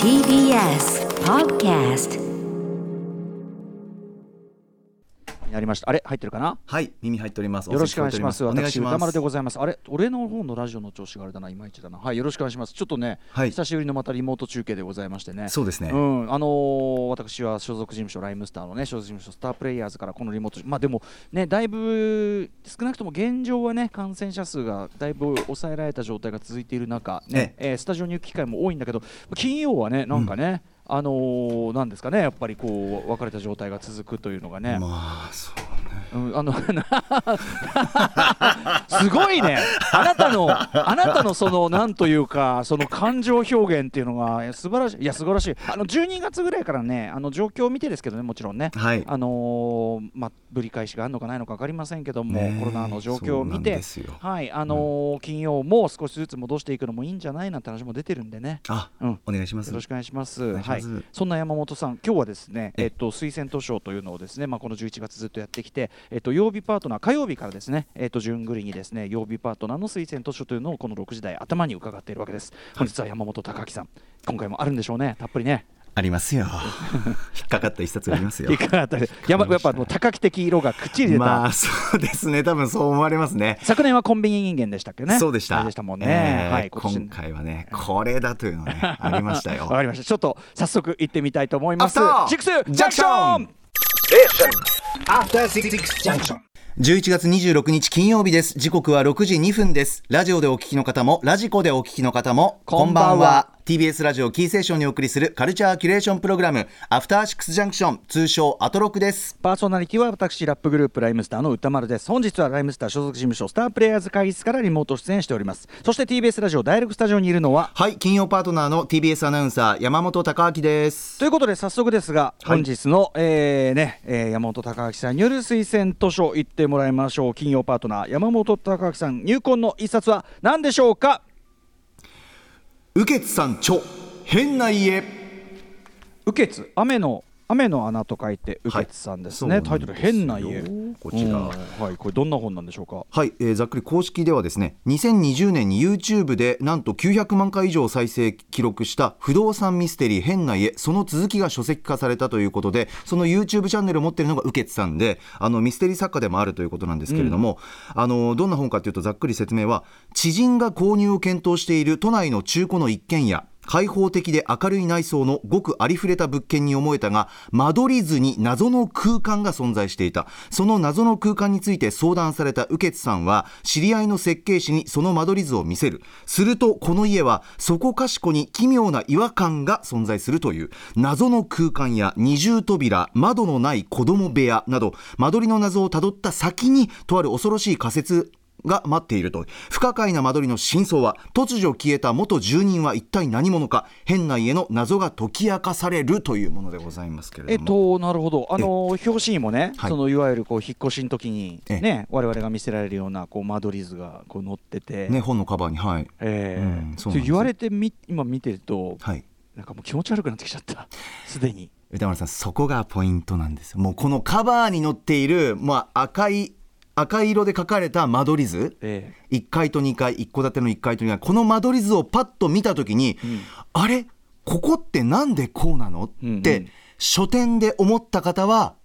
TBS ポッドキャストやりました。あれ入ってるかな。はい、耳入っております。よろしくお願いします。私歌丸でございます。あれ俺の方のラジオの調子があれだないまいちだな。はい、よろしくお願いします。ちょっとね、はい、久しぶりのまたリモート中継でございましてね。そうですね、うん、私は所属事務所ライムスターのね所属事務所スタープレイヤーズからこのリモート、まあでもねだいぶ少なくとも現状はね感染者数がだいぶ抑えられた状態が続いている中、ねスタジオに行く機会も多いんだけど金曜はねなんかね、うんなんですかねやっぱりこう別れた状態が続くというのがね、まあそうね、うん、すごいねあなたのそのなんというかその感情表現っていうのが素晴らしい。いや素晴らしい。12月ぐらいからね状況を見てですけどねもちろんね、はい、まあぶり返しがあるのかないのか分かりませんけども、ね、コロナの状況を見て、はいうん、金曜も少しずつ戻していくのもいいんじゃないなんて話も出てるんでね。あ、うん、お願いします。よろしくお願いします。はい、そんな山本さん今日はですね、推薦図書というのをですね、まあ、この11月ずっとやってきて、曜日パートナー火曜日からですね、順繰りにですね曜日パートナーの推薦図書というのをこの6時台頭に伺っているわけです。本日は山本貴明さん今回もあるんでしょうね。たっぷりねありますよ引っかかった一冊がありますよ引っかかったやっぱもう高木的色がくっちり出た。まあそうですね多分そう思われますね。昨年はコンビニ人間でしたっけね。そうでしたもんね、はい、今回はねこれだというのねありましたよ。わかりました。ちょっと早速行ってみたいと思います。シックスジャンクションアフターシックスジャンクション11月26日金曜日です。時刻は6時2分です。ラジオでお聞きの方もラジコでお聞きの方もこんばんは。TBS ラジオキーセーションにお送りするカルチャーキュレーションプログラムアフターシックスジャンクション通称アトロクです。パーソナリティは私ラップグループライムスターの歌丸です。本日はライムスター所属事務所スタープレイヤーズ会議室からリモート出演しております。そして TBS ラジオダイレクトスタジオにいるのははい金曜パートナーの TBS アナウンサー山本貴明です。ということで早速ですが本日の、はい山本貴明さんによる推薦図書言ってもらいましょう。金曜パートナー山本貴明さん入魂の一冊は何でしょうか。雨穴さん著変な家。雨穴雨の穴と書いて雨穴さんですね、はい、タイトル変な家こちら、はい、これどんな本なんでしょうか。はい、ざっくり公式ではですね2020年に YouTube でなんと900万回以上再生記録した不動産ミステリー変な家その続きが書籍化されたということでその YouTube チャンネルを持っているのが雨穴さんでミステリー作家でもあるということなんですけれども、うん、どんな本かというとざっくり説明は知人が購入を検討している都内の中古の一軒家開放的で明るい内装のごくありふれた物件に思えたが間取り図に謎の空間が存在していた。その謎の空間について相談された雨穴さんは知り合いの設計士にその間取り図を見せる。するとこの家はそこかしこに奇妙な違和感が存在するという謎の空間や二重扉窓のない子供部屋など間取りの謎をたどった先にとある恐ろしい仮説が待っていると。不可解な間取りの真相は突如消えた元住人は一体何者か変な家の謎が解き明かされるというものでございますけれどもなるほど表紙にもね、はい、そのいわゆるこう引っ越しの時に、ね、我々が見せられるようなこう間取り図がこう載ってて、ね、本のカバーに、はいうん、そう言われて今見てると、はい、なんかもう気持ち悪くなってきちゃったすでに歌丸さんそこがポイントなんですよ。もうこのカバーに載っている、まあ、赤い色で描かれた間取り図、1階と2階1戸建ての1階と2階この間取り図をパッと見たときに、うん、あれここってなんでこうなのって、うんうん、書店で思った方は、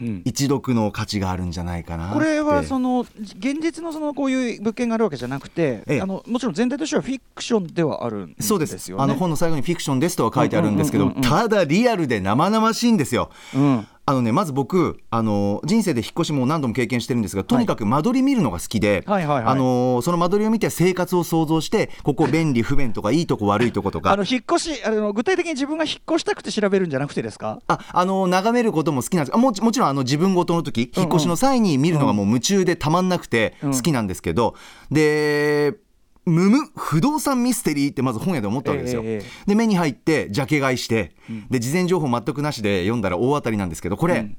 うん、一読の価値があるんじゃないかな。これはその現実のそのこういう物件があるわけじゃなくて、もちろん全体としてはフィクションではあるんですよね。そうです本の最後にフィクションですとは書いてあるんですけど、うんうんうんうん、ただリアルで生々しいんですよ、うんまず僕人生で引っ越しも何度も経験してるんですがとにかく間取り見るのが好きで、はいはいはいはい、その間取りを見て生活を想像してここ便利不便とかいいとこ悪いとことか引っ越し具体的に自分が引っ越したくて調べるんじゃなくてですか。眺めることも好きなんです。もちろん自分ごとの時引っ越しの際に見るのがもう夢中でたまんなくて好きなんですけど、うん、で不動産ミステリーってまず本屋で思ったわけですよ、で目に入ってジャケ買いして、うん、で事前情報全くなしで読んだら大当たりなんですけどこれ、うん、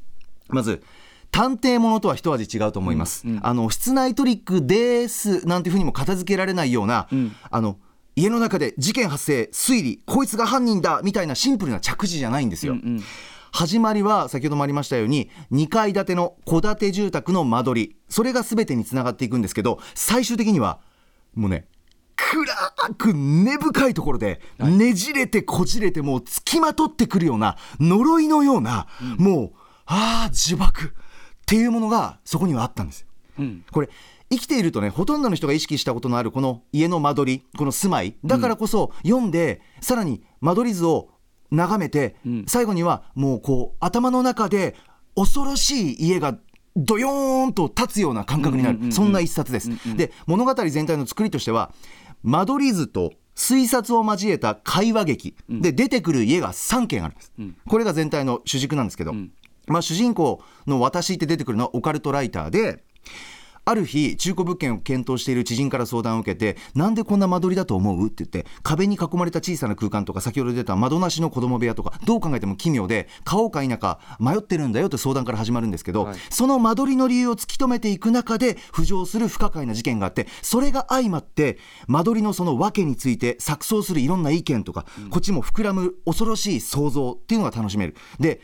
まず探偵ものとは一味違うと思います、うんうん、室内トリックですなんていうふうにも片付けられないような、うん、家の中で事件発生推理こいつが犯人だみたいなシンプルな着地じゃないんですよ、うんうん始まりは先ほどもありましたように2階建ての戸建て住宅の間取りそれが全てにつながっていくんですけど最終的にはもうね暗く根深いところでねじれてこじれてもうつきまとってくるような呪いのような、もう呪縛っていうものがそこにはあったんですよ。これ生きているとね、ほとんどの人が意識したことのあるこの家の間取り、この住まいだからこそ、読んでさらに間取り図を眺めて、最後にはもうこう頭の中で恐ろしい家がドヨーンと立つような感覚になる、そんな一冊です。で、物語全体の作りとしては間取り図と推察を交えた会話劇で、出てくる家が3軒あるんです、これが全体の主軸なんですけど、主人公の私って出てくるのはオカルトライターで、ある日中古物件を検討している知人から相談を受けて、なんでこんな間取りだと思うって言って、壁に囲まれた小さな空間とか、先ほど出た窓なしの子供部屋とか、どう考えても奇妙で買おうか否か迷ってるんだよって相談から始まるんですけど、その間取りの理由を突き止めていく中で浮上する不可解な事件があって、それが相まって間取りのその訳について錯綜するいろんな意見とか、こっちも膨らむ恐ろしい想像っていうのが楽しめる。で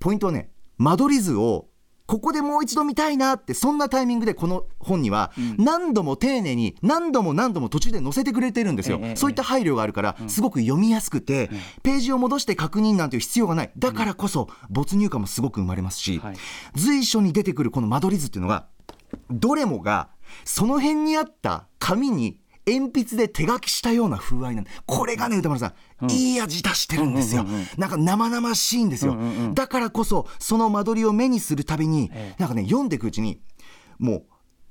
ポイントはね、間取り図をここでもう一度見たいなって、そんなタイミングでこの本には何度も丁寧に何度も途中で載せてくれてるんですよ。そういった配慮があるからすごく読みやすくて、ページを戻して確認なんていう必要がない。だからこそ没入感もすごく生まれますし、随所に出てくるこの間取り図っていうのが、どれもがその辺にあった紙に鉛筆で手書きしたような風合いなんで、これがね、歌丸さんいい味出してるんですよ。なんか生々しいんですよ、だからこそその間取りを目にするたびに、なんかね、読んでいくうちにもう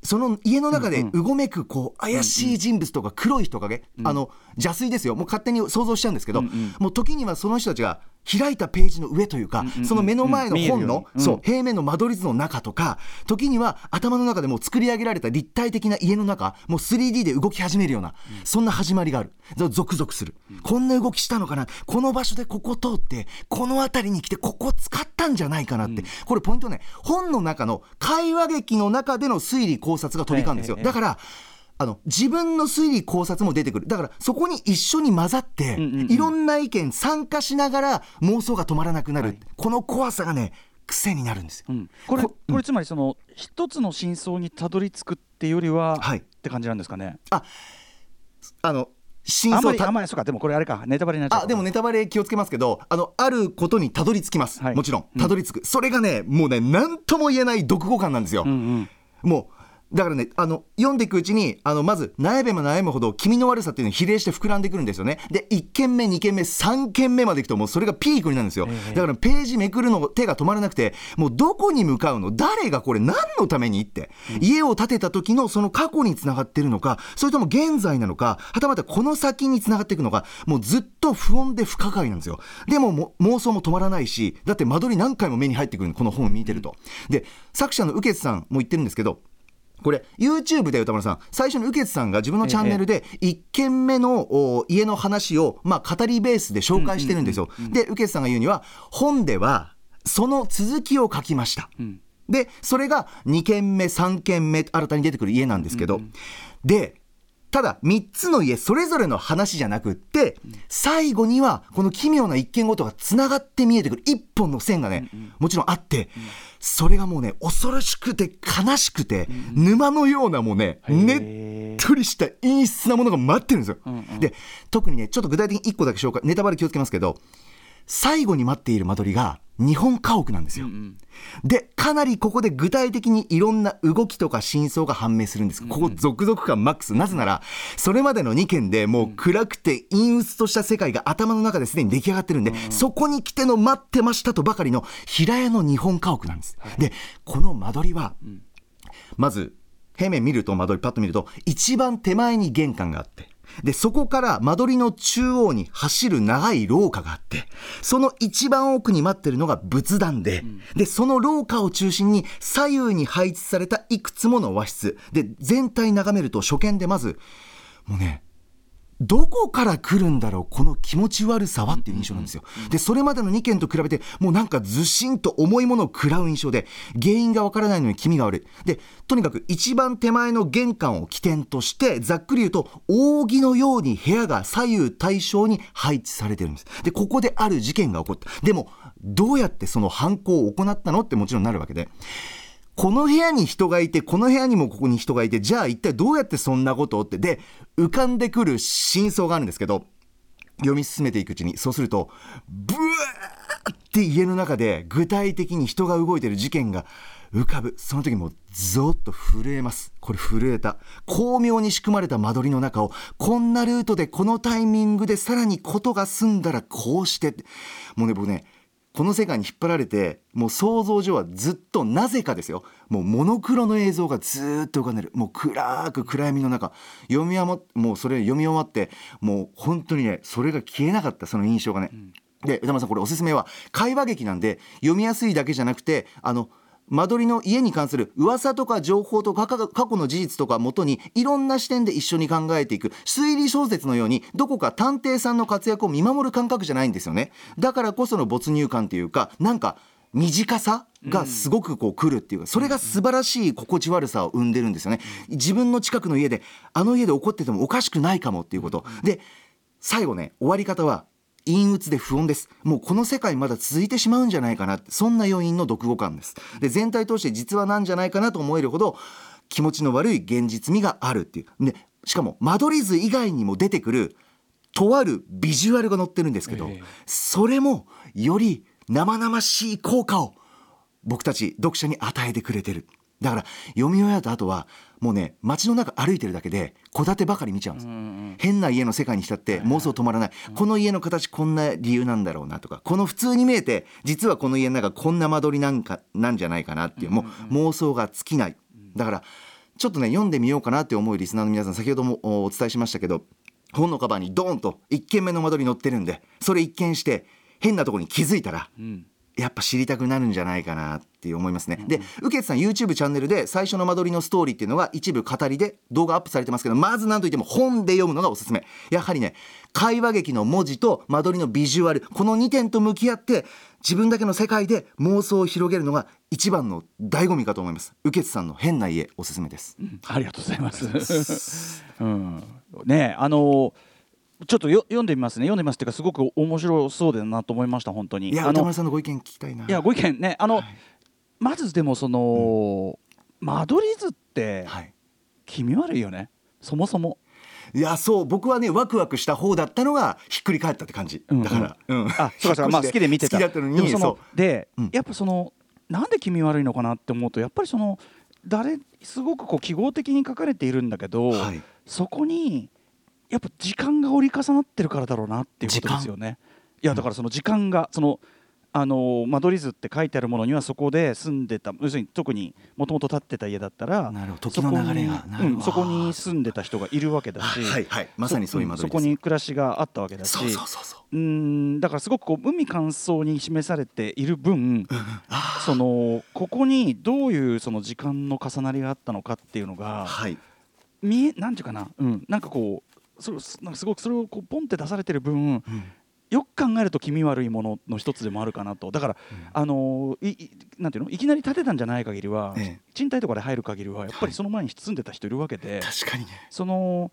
その家の中でうごめくこう怪しい人物とか黒い人影、邪推ですよ、もう勝手に想像しちゃうんですけど、もう時にはその人たちが開いたページの上というか、その目の前の本の、そう平面の間取り図の中とか、時には頭の中でもう作り上げられた立体的な家の中、もう 3D で動き始めるような、そんな始まりがある。ゾクゾクする、こんな動きしたのかな、この場所でここ通ってこの辺りに来てここ使ったんじゃないかなって、これポイントね、本の中の会話劇の中での推理考察が飛び交うんですよ。だから自分の推理考察も出てくる。だからそこに一緒に混ざって、いろんな意見参加しながら妄想が止まらなくなる、この怖さがね、癖になるんですよ、これつまりその一つの真相にたどり着くってよりは、って感じなんですかね。真相あんまりそうか。でもこれあれか、ネタバレになっちゃう。でもネタバレ気をつけますけど、あることにたどり着きます、もちろんたどり着く、それがね、もうね、何とも言えない読後感なんですよ、もうだからね、読んでいくうちにまず悩めば悩むほど気味の悪さっていうのに比例して膨らんでくるんですよね。で1軒目2軒目3軒目までいくと、もうそれがピークになるんですよ、だからページめくるの手が止まらなくて、もうどこに向かうの、誰がこれ何のためにって、家を建てた時のその過去につながってるのか、それとも現在なのか、はたまたこの先につながっていくのか、もうずっと不穏で不可解なんですよ。でも、妄想も止まらないし、だって間取り何回も目に入ってくるの、この本を見てると。で作者の雨穴さんも言ってるんですけど、これ YouTube で歌丸さん、最初に雨穴さんが自分のチャンネルで1軒目の家の話を語りベースで紹介してるんですよ。で雨穴さんが言うには、本ではその続きを書きました、でそれが2軒目3軒目新たに出てくる家なんですけど、でただ3つの家それぞれの話じゃなくって、最後にはこの奇妙な一軒ごとがつながって見えてくる一本の線がね、もちろんあって、それがもうね、恐ろしくて悲しくて沼のような、もうね、ねっとりした陰湿なものが待ってるんですよ。で特にね、ちょっと具体的に1個だけ紹介、ネタバレ気をつけますけど、最後に待っている間取りが日本家屋なんですよ、でかなりここで具体的にいろんな動きとか真相が判明するんです。ここ続々感マックス。なぜならそれまでの2件でもう暗くて陰鬱とした世界が頭の中ですでに出来上がってるんで、そこに来ての待ってましたとばかりの平屋の日本家屋なんです、でこの間取りは、まず平面見ると、間取りパッと見ると一番手前に玄関があって、でそこから間取りの中央に走る長い廊下があって、その一番奥に待ってるのが仏壇で、でその廊下を中心に左右に配置されたいくつもの和室で、全体眺めると初見でまずもうね、どこから来るんだろうこの気持ち悪さはっていう印象なんですよ。でそれまでの2件と比べて、もうなんかずしんと重いものを食らう印象で、原因がわからないのに気味が悪い。でとにかく一番手前の玄関を起点として、ざっくり言うと扇のように部屋が左右対称に配置されてるんです。でここである事件が起こった。でもどうやってその犯行を行ったのってもちろんなるわけで、この部屋に人がいて、この部屋にもここに人がいて、じゃあ一体どうやってそんなことをってで浮かんでくる真相があるんですけど、読み進めていくうちに、そうするとブワーって家の中で具体的に人が動いてる事件が浮かぶ。その時もうゾッと震えます。これ震えた。巧妙に仕組まれた間取りの中を、こんなルートでこのタイミングでさらにことが済んだらこうして、もうね、僕ね、この世界に引っ張られて、もう想像上はずっとなぜかですよ、もうモノクロの映像がずっと浮かんでる。もう暗く暗闇の中、もうそれ読み終わって、もう本当にね、それが消えなかった、その印象がね、で、歌丸さん、これおすすめは会話劇なんで、読みやすいだけじゃなくて、間取りの家に関する噂とか情報とか過去の事実とか元に、いろんな視点で一緒に考えていく推理小説のように、どこか探偵さんの活躍を見守る感覚じゃないんですよね。だからこその没入感というか、なんか短さがすごくこう来るっていうか、それが素晴らしい心地悪さを生んでるんですよね。自分の近くの家で、あの家で起こっててもおかしくないかもっていうことで、最後ね、終わり方は陰鬱で不穏です。もうこの世界まだ続いてしまうんじゃないかなって、そんな余韻の読後感です。で、全体通して実はなんじゃないかなと思えるほど気持ちの悪い現実味があるっていう。でしかも間取り図以外にも出てくるとあるビジュアルが載ってるんですけど、それもより生々しい効果を僕たち読者に与えてくれてる。だから読み終わった後はもうね、街の中歩いてるだけで戸建てばかり見ちゃうんです。変な家の世界に浸って妄想止まらない。この家の形こんな理由なんだろうなとか、この普通に見えて実はこの家の中こんな間取りなんじゃないかなっていう、もう妄想が尽きない。だからちょっとね、読んでみようかなって思うリスナーの皆さん、先ほどもお伝えしましたけど、本のカバーにドーンと1軒目の間取り載ってるんで、それ一見して変なとこに気づいたら、やっぱ知りたくなるんじゃないかなって思いますね。で、ウケツさん YouTube チャンネルで最初の間取りのストーリーっていうのが一部語りで動画アップされてますけど、まず何といっても本で読むのがおすすめ。やはりね、会話劇の文字と間取りのビジュアル、この2点と向き合って自分だけの世界で妄想を広げるのが一番の醍醐味かと思います。ウケツさんの変な家おすすめです、ありがとうございますねえ、ちょっと読んでみますね。読んでみますっていうか、すごく面白そうだなと思いました。本当に。いや、歌丸さんのご意見聞きたいな。いや、ご意見ね、はい、まずでもその、間取り図って、気味悪いよね、そもそも。いや、そう、僕はね、ワクワクした方だったのがひっくり返ったって感じだから、あ、そうかそうか、まあ好きで見てた、好きだったのに。でもそうで、やっぱそのなんで気味悪いのかなって思うと、やっぱりそのすごくこう記号的に書かれているんだけど、そこにやっぱ時間が折り重なってるからだろうなっていうことですよね。いや、だからその時間が、その間取り図って書いてあるものには、そこで住んでた、要するに特にもともと建ってた家だったら、時の流れがそこに住んでた人がいるわけだし、まさにそういう間取り図、そこに暮らしがあったわけだし、だからすごくこう海乾燥に示されている分、そのここにどういうその時間の重なりがあったのかっていうのが、なんていうかな、なんかこうなんかすごくそれをこうポンって出されてる分、よく考えると気味悪いものの一つでもあるかなと。だから、なんていうの、いきなり建てたんじゃない限りは、賃貸とかで入る限りはやっぱりその前に住んでた人いるわけで、確かにね。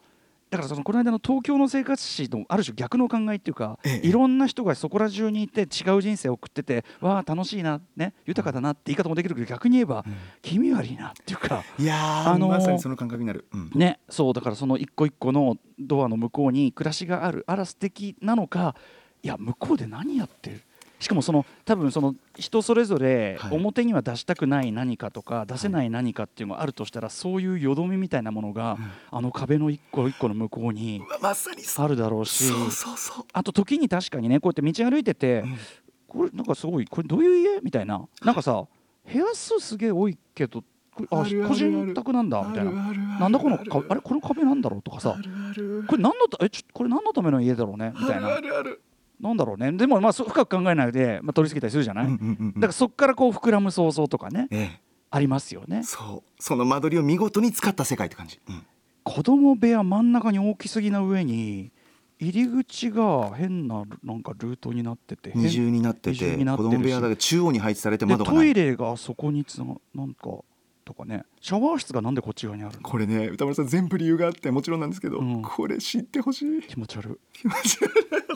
だからそのこの間の東京の生活史のある種逆の考えっていうか、いろんな人がそこら中にいて違う人生を送ってて、わあ楽しいな、ね、豊かだなって言い方もできるけど、逆に言えば気味悪いなっていうか、いや、まさにその感覚になる、ね、そうだからその一個一個のドアの向こうに暮らしがある、あら素敵なのか、いや向こうで何やってる、しかもその多分その人それぞれ表には出したくない何かとか出せない何かっていうのがあるとしたら、そういうよどみみたいなものがあの壁の一個一個の向こうにあるだろうし、あと時に確かにね、こうやって道歩いてて、これなんかすごい、これどういう家みたいな、なんかさ、部屋数すげえ多いけど、あ、個人宅なんだみたいな、なんだこのあれ、この壁なんだろうとかさ、これ何のための家だろうねみたいな、なんだろうね、でもまあ深く考えないで、まあ、取り付けたりするじゃない、だからそこからこう膨らむ想像とかね、ありますよね。その間取りを見事に使った世界って感じ、子供部屋真ん中に大きすぎな上に入り口が変ななんかルートになってて、二重になってて、子供部屋だけ中央に配置されて窓がない、トイレがそこになんかとかね。シャワー室がなんでこっち側にあるの、これね歌丸さん全部理由があってもちろんなんですけど、うん、これ知ってほしい。気持ち悪い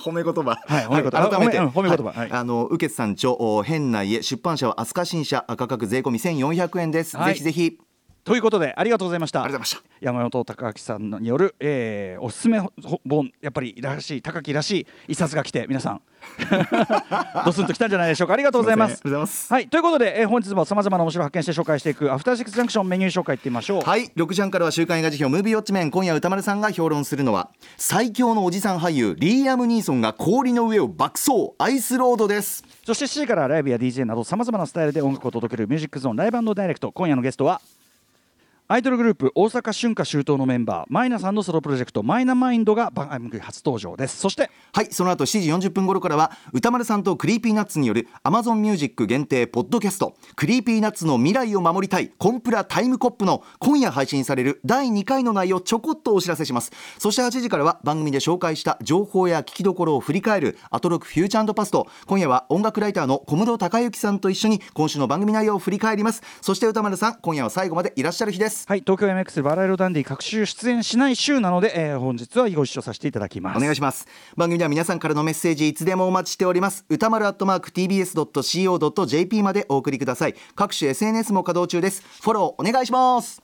褒め言葉、はい、褒め言葉、改めて褒め言葉、はい、ウケツさん著変な家、出版社は飛鳥新社、価格税込み1,400円です、はい、ぜひぜひということでありがとうございました。ありがとうございました。山本貴明さんによる、おすすめ本、やっぱりらしい貴明らしい一冊が来て皆さんドスンと来たんじゃないでしょうか。ありがとうございます。はい、ということで、本日もさまざまな面白を発見して紹介していくアフターシックスジャンクション、メニュー紹介いってみましょう。はい、6時半からは週刊映画辞表ムービーウォッチメン。今夜歌丸さんが評論するのは最強のおじさん俳優リーアム・ニーソンが氷の上を爆走、アイスロードです。そして7時からライブや DJ などさまざまなスタイルで音楽を届けるミュージックゾーンライブ&ダイレクト。今夜のゲストはアイドルグループ大阪春夏秋冬のメンバーマイナさんのソロプロジェクトマイナマインドが番組初登場です。そしてはいその後7時40分頃からは歌丸さんとクリーピーナッツによる Amazon ミュージック限定ポッドキャストクリーピーナッツの未来を守りたいコンプラタイムコップの今夜配信される第2回の内容をちょこっとお知らせします。そして8時からは番組で紹介した情報や聞きどころを振り返るアトロックフューチャー&パスト。今夜は音楽ライターの小室孝之さんと一緒に今週の番組内容を振り返ります。そして歌丸さん今夜は最後までいらっしゃる日です。はい、東京 MX バラ色ダンディ各週出演しない週なので、本日はご一緒させていただきます。お願いします。番組では皆さんからのメッセージいつでもお待ちしております。歌丸 @tbs.co.jp までお送りください。各種 SNS も稼働中です。フォローお願いします。